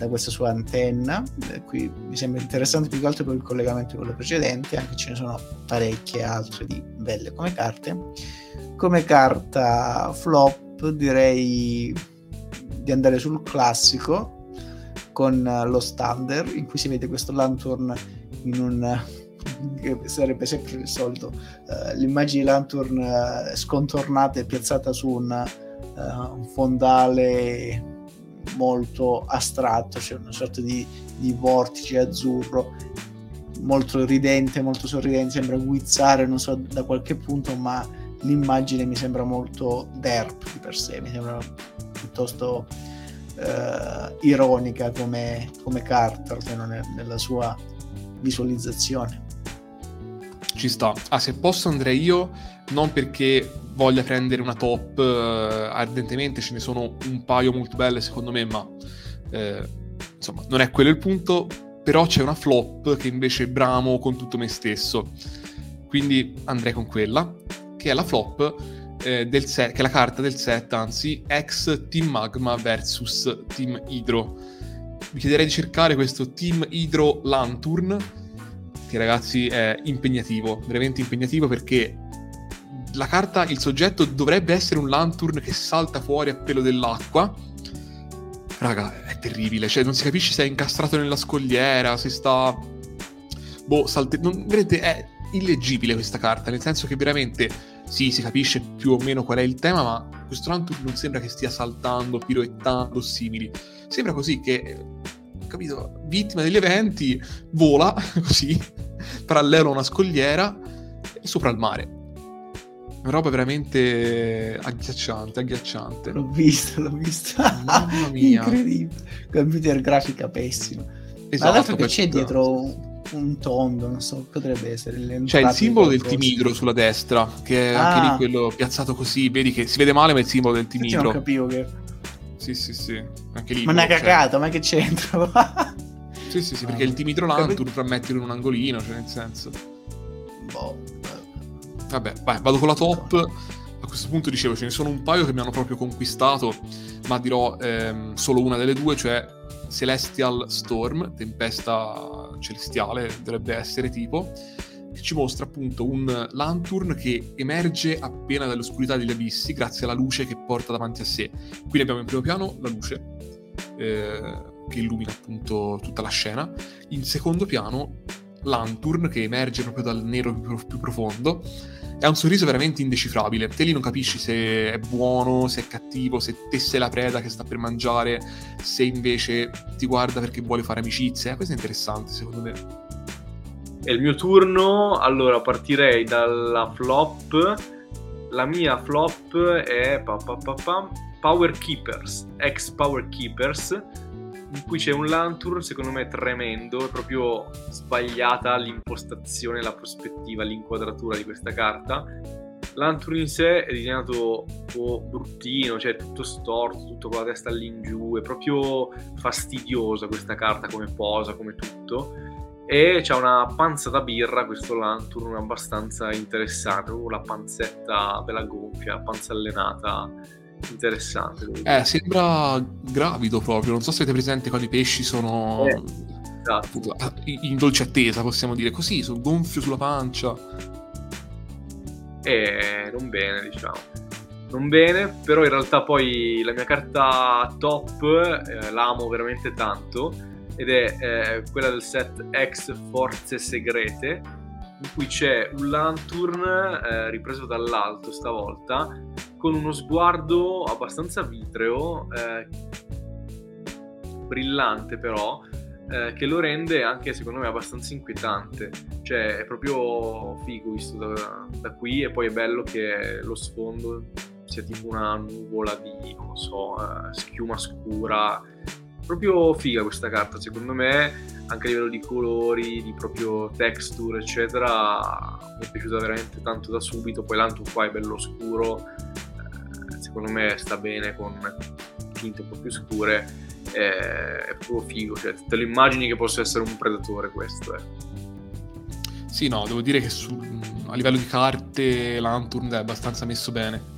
questa sua antenna. Qui mi sembra interessante più che altro per il collegamento con quello precedente, anche ce ne sono parecchie altre di belle come carte. Come carta flop direi di andare sul classico con lo standard, in cui si vede questo Lanturn in un che sarebbe sempre il solito l'immagine di Lanturn scontornata e piazzata su un fondale molto astratto, c'è una sorta di vortice azzurro molto ridente, molto sorridente, sembra guizzare non so da qualche punto, ma l'immagine mi sembra molto derp di per sé, mi sembra piuttosto ironica come carta, almeno nella sua visualizzazione. Ci sta. Ah, se posso andrei io, non perché voglia prendere una top ardentemente, ce ne sono un paio molto belle secondo me, ma insomma non è quello il punto. Però c'è una flop che invece bramo con tutto me stesso, quindi andrei con quella, che è la flop del set, che è la carta del set, anzi, ex Team Magma vs Team Idro. Vi chiederei di cercare questo Team Idro Lanturn, che ragazzi è impegnativo, veramente impegnativo, perché la carta, il soggetto dovrebbe essere un Lanturn che salta fuori a pelo dell'acqua. Raga, è terribile, cioè non si capisce se è incastrato nella scogliera, se sta... Vedete, è illeggibile questa carta, nel senso che veramente, sì, si capisce più o meno qual è il tema, ma questo Lanturn non sembra che stia saltando, piroettando, simili. Sembra così che, capito, vittima degli eventi, vola, così, parallelo a una scogliera, sopra il mare. Una roba veramente agghiacciante. L'ho vista. Mamma mia. Incredibile. Computer grafica pessima. Esatto. Ma l'altro che c'è dietro... un tondo, non so, potrebbe essere cioè il simbolo del Team Idro sulla destra, che è anche lì quello piazzato così, vedi che si vede male, ma è il simbolo del Team Idro. Non capivo che sì anche lì, ma una cagata, ma che c'entra? sì perché il Team Idro Lanturn per metterlo in un angolino, cioè nel senso vabbè, vai, vado con la top. A questo punto dicevo, ce ne sono un paio che mi hanno proprio conquistato, ma dirò solo una delle due, cioè Celestial Storm, tempesta celestiale dovrebbe essere, tipo, che ci mostra appunto un Lanturn che emerge appena dall'oscurità degli abissi grazie alla luce che porta davanti a sé. Qui abbiamo in primo piano la luce che illumina appunto tutta la scena, in secondo piano Lanturn che emerge proprio dal nero più profondo. Ha un sorriso veramente indecifrabile, te lì non capisci se è buono, se è cattivo, se te sei la preda che sta per mangiare, se invece ti guarda perché vuole fare amicizia. Questo è interessante, secondo me. È il mio turno, allora partirei dalla flop. La mia flop è Power Keepers, ex Power Keepers, in cui c'è un Lanturn secondo me tremendo, è proprio sbagliata l'impostazione, la prospettiva, l'inquadratura di questa carta. Lanturn in sé è disegnato un po' bruttino, cioè tutto storto, tutto con la testa all'ingiù, è proprio fastidiosa questa carta come posa, come tutto, e c'ha una panza da birra questo Lanturn abbastanza interessante, proprio la panzetta bella gonfia, la panza allenata, interessante. Sembra gravido proprio, non so se avete presente quando i pesci sono esatto, in dolce attesa, possiamo dire così, sul gonfio sulla pancia. Non bene, diciamo. Non bene, però in realtà poi la mia carta top l'amo veramente tanto, ed è quella del set ex Forze Segrete, in cui c'è un Lanturn ripreso dall'alto stavolta, con uno sguardo abbastanza vitreo, brillante però, che lo rende anche secondo me abbastanza inquietante, cioè è proprio figo visto da qui, e poi è bello che lo sfondo sia tipo una nuvola di, non so, schiuma scura, proprio figa questa carta secondo me, anche a livello di colori, di proprio texture eccetera, mi è piaciuta veramente tanto da subito. Poi Lanturn qua è bello scuro, secondo me sta bene con tinte un po' più scure, è proprio figo, cioè te lo immagini che possa essere un predatore questo, Sì, no, devo dire che a livello di carte Lanturn è abbastanza messo bene.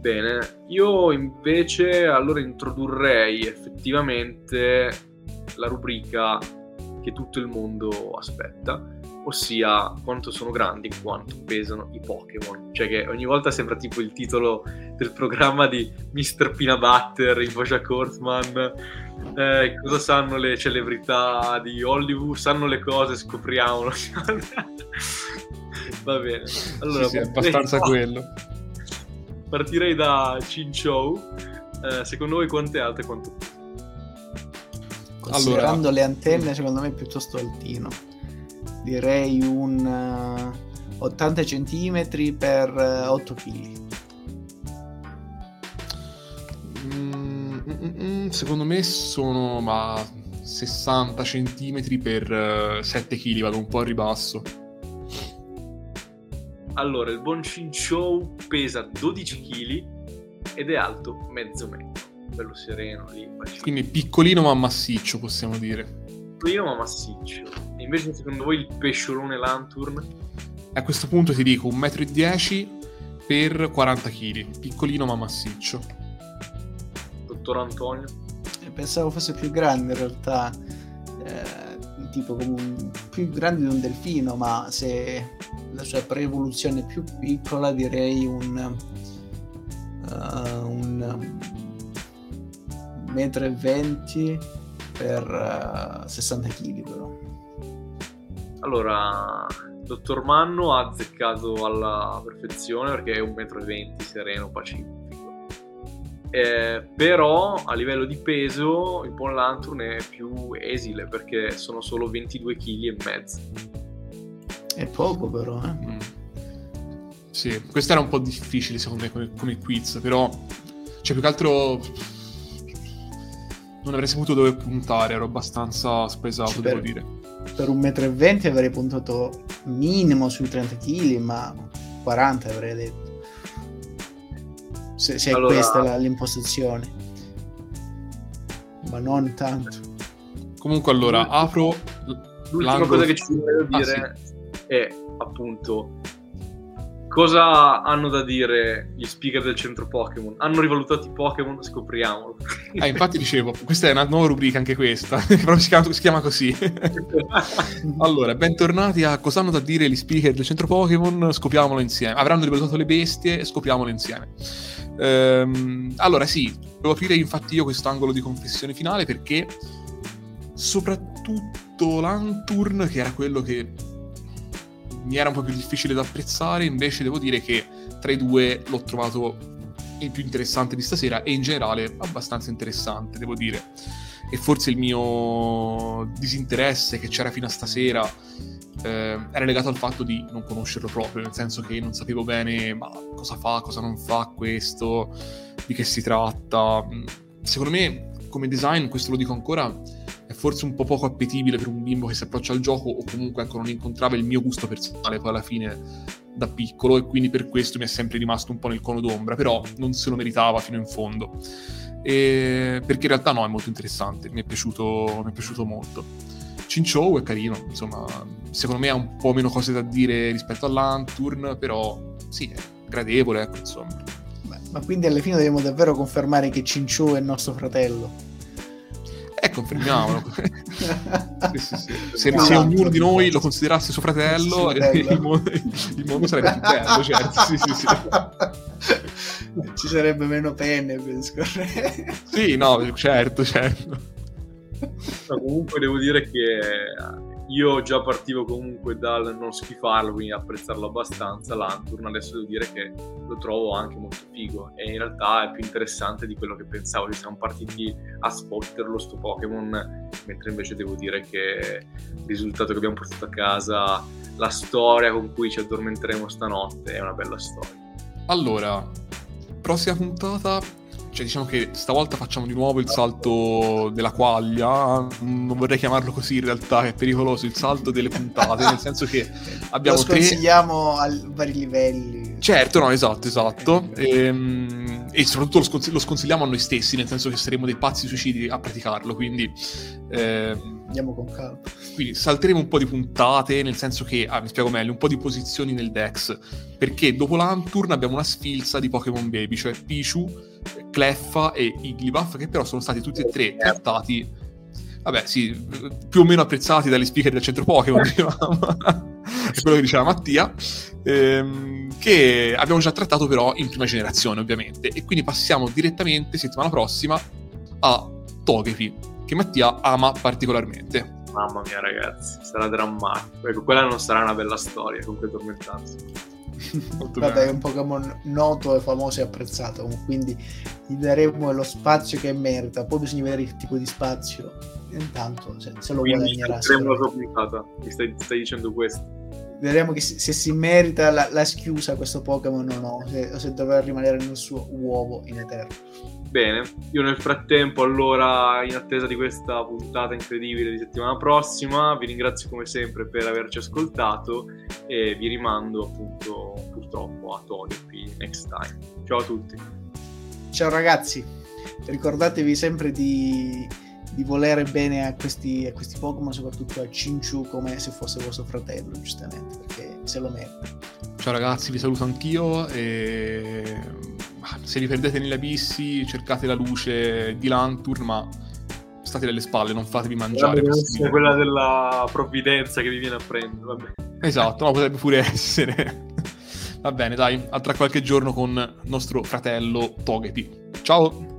Bene, io invece allora introdurrei effettivamente la rubrica che tutto il mondo aspetta, ossia quanto sono grandi, quanto pesano i Pokémon, cioè che ogni volta sembra tipo il titolo del programma di Mr. Peanut Butter, il Bojack Horseman, cosa sanno le celebrità di Hollywood, sanno le cose, scopriamolo. Va bene, allora sì, è abbastanza quello. Partirei da Chinchou. Secondo voi quanto è alto e quanto? Considerando le antenne, secondo me è piuttosto altino. Direi un 80 centimetri per 8 kg. Secondo me sono 60 centimetri per 7 kg, vado un po' al ribasso. Allora, il buon Chinchou pesa 12 kg ed è alto mezzo metro, bello sereno lì. Quindi piccolino ma massiccio, possiamo dire. Piccolino ma massiccio. E invece secondo voi il pesciolone Lanturn? A questo punto ti dico 1,10 m per 40 kg, piccolino ma massiccio. Dottor Antonio? Pensavo fosse più grande in realtà, tipo come più grande di un delfino, ma se la sua pre-evoluzione è più piccola direi un 1,20 m per 60 kg però. Allora, dottor Manno ha azzeccato alla perfezione perché è 1,20 m sereno, pacifico. Però a livello di peso il buon Lanturn è più esile perché sono solo 22,5 kg. È poco però, eh? Sì, questo era un po' difficile secondo me come quiz, però cioè più che altro non avrei saputo dove puntare, ero abbastanza spesato, cioè, devo dire. Per 1,20 m avrei puntato minimo sui 30 kg, ma 40 avrei detto. Se allora, è questa l'impostazione, ma non tanto. Comunque allora apro l'ultima cosa che ci volevo dire, sì, è appunto cosa hanno da dire gli speaker del centro Pokémon. Hanno rivalutato i Pokémon, scopriamolo. Infatti dicevo, questa è una nuova rubrica anche questa, proprio si chiama così. Allora, bentornati a cosa hanno da dire gli speaker del centro Pokémon, scopriamolo insieme. Avranno rivalutato le bestie, scopriamolo insieme. Allora sì, devo aprire infatti io questo angolo di confessione finale perché soprattutto Lanturn, che era quello che mi era un po' più difficile da apprezzare, invece devo dire che tra i due l'ho trovato il più interessante di stasera e in generale abbastanza interessante, devo dire. E forse il mio disinteresse che c'era fino a stasera era legato al fatto di non conoscerlo proprio, nel senso che non sapevo bene ma cosa fa, cosa non fa questo, di che si tratta. Secondo me come design, questo lo dico ancora, è forse un po' poco appetibile per un bimbo che si approccia al gioco o comunque ancora non incontrava il mio gusto personale poi alla fine da piccolo, e quindi per questo mi è sempre rimasto un po' nel cono d'ombra, però non se lo meritava fino in fondo, perché in realtà no, è molto interessante, mi è piaciuto molto. Chinchou è carino, insomma, secondo me ha un po' meno cose da dire rispetto a Lanturn, però sì, è gradevole, ecco, insomma. Beh, ma quindi alla fine dobbiamo davvero confermare che Chinchou è il nostro fratello? Confermiamolo. Sì. Se ognuno di noi lo considerasse suo fratello, il mondo sarebbe più bello, certo. Sì. Ci sarebbe meno penne per scorrere. Sì, no, certo. No, comunque devo dire che io già partivo comunque dal non schifarlo, quindi apprezzarlo abbastanza. Lanturn adesso devo dire che lo trovo anche molto figo e in realtà è più interessante di quello che pensavo, che siamo partiti a spotterlo sto Pokémon, mentre invece devo dire che il risultato che abbiamo portato a casa, la storia con cui ci addormenteremo stanotte, è una bella storia. Allora, prossima puntata, cioè diciamo che stavolta facciamo di nuovo il salto della quaglia, non vorrei chiamarlo così in realtà, è pericoloso, il salto delle puntate, nel senso che abbiamo tre... Lo sconsigliamo a vari livelli. Certo, no, esatto, e soprattutto lo sconsigliamo a noi stessi, nel senso che saremo dei pazzi suicidi a praticarlo, quindi... Andiamo con calma. Quindi salteremo un po' di puntate, nel senso che, mi spiego meglio, un po' di posizioni nel Dex, perché dopo Lanturn abbiamo una sfilza di Pokémon Baby, cioè Pichu, Cleffa e Igglybuff, che però sono stati tutti e tre trattati, vabbè sì, più o meno apprezzati dagli speaker del centro Pokémon, è quello che diceva Mattia, che abbiamo già trattato però in prima generazione ovviamente, e quindi passiamo direttamente settimana prossima a Togepi, che Mattia ama particolarmente. Mamma mia ragazzi, sarà drammatico, ecco, quella non sarà una bella storia con cui tormentarsi. Vabbè, è un Pokémon noto e famoso e apprezzato, quindi gli daremo lo spazio che merita. Poi bisogna vedere il tipo di spazio, intanto se lo guadagnerà. Mi stai dicendo questo? Vedremo che se si merita la schiusa questo Pokémon o no, se dovrà rimanere nel suo uovo in eterno. Bene, io nel frattempo, allora, in attesa di questa puntata incredibile di settimana prossima, vi ringrazio come sempre per averci ascoltato e vi rimando appunto purtroppo a Togepi next time. Ciao a tutti. Ciao ragazzi, ricordatevi sempre di volere bene a questi Pokémon, soprattutto a Chinchou come se fosse vostro fratello, giustamente, perché se lo merita. Ciao ragazzi, vi saluto anch'io e se vi perdete negli abissi cercate la luce di Lanturn, ma state alle spalle, non fatevi mangiare. È quella della provvidenza che vi viene a prendere, vabbè. Esatto, no, potrebbe pure essere. Va bene, dai, a tra qualche giorno con nostro fratello Togepi. Ciao!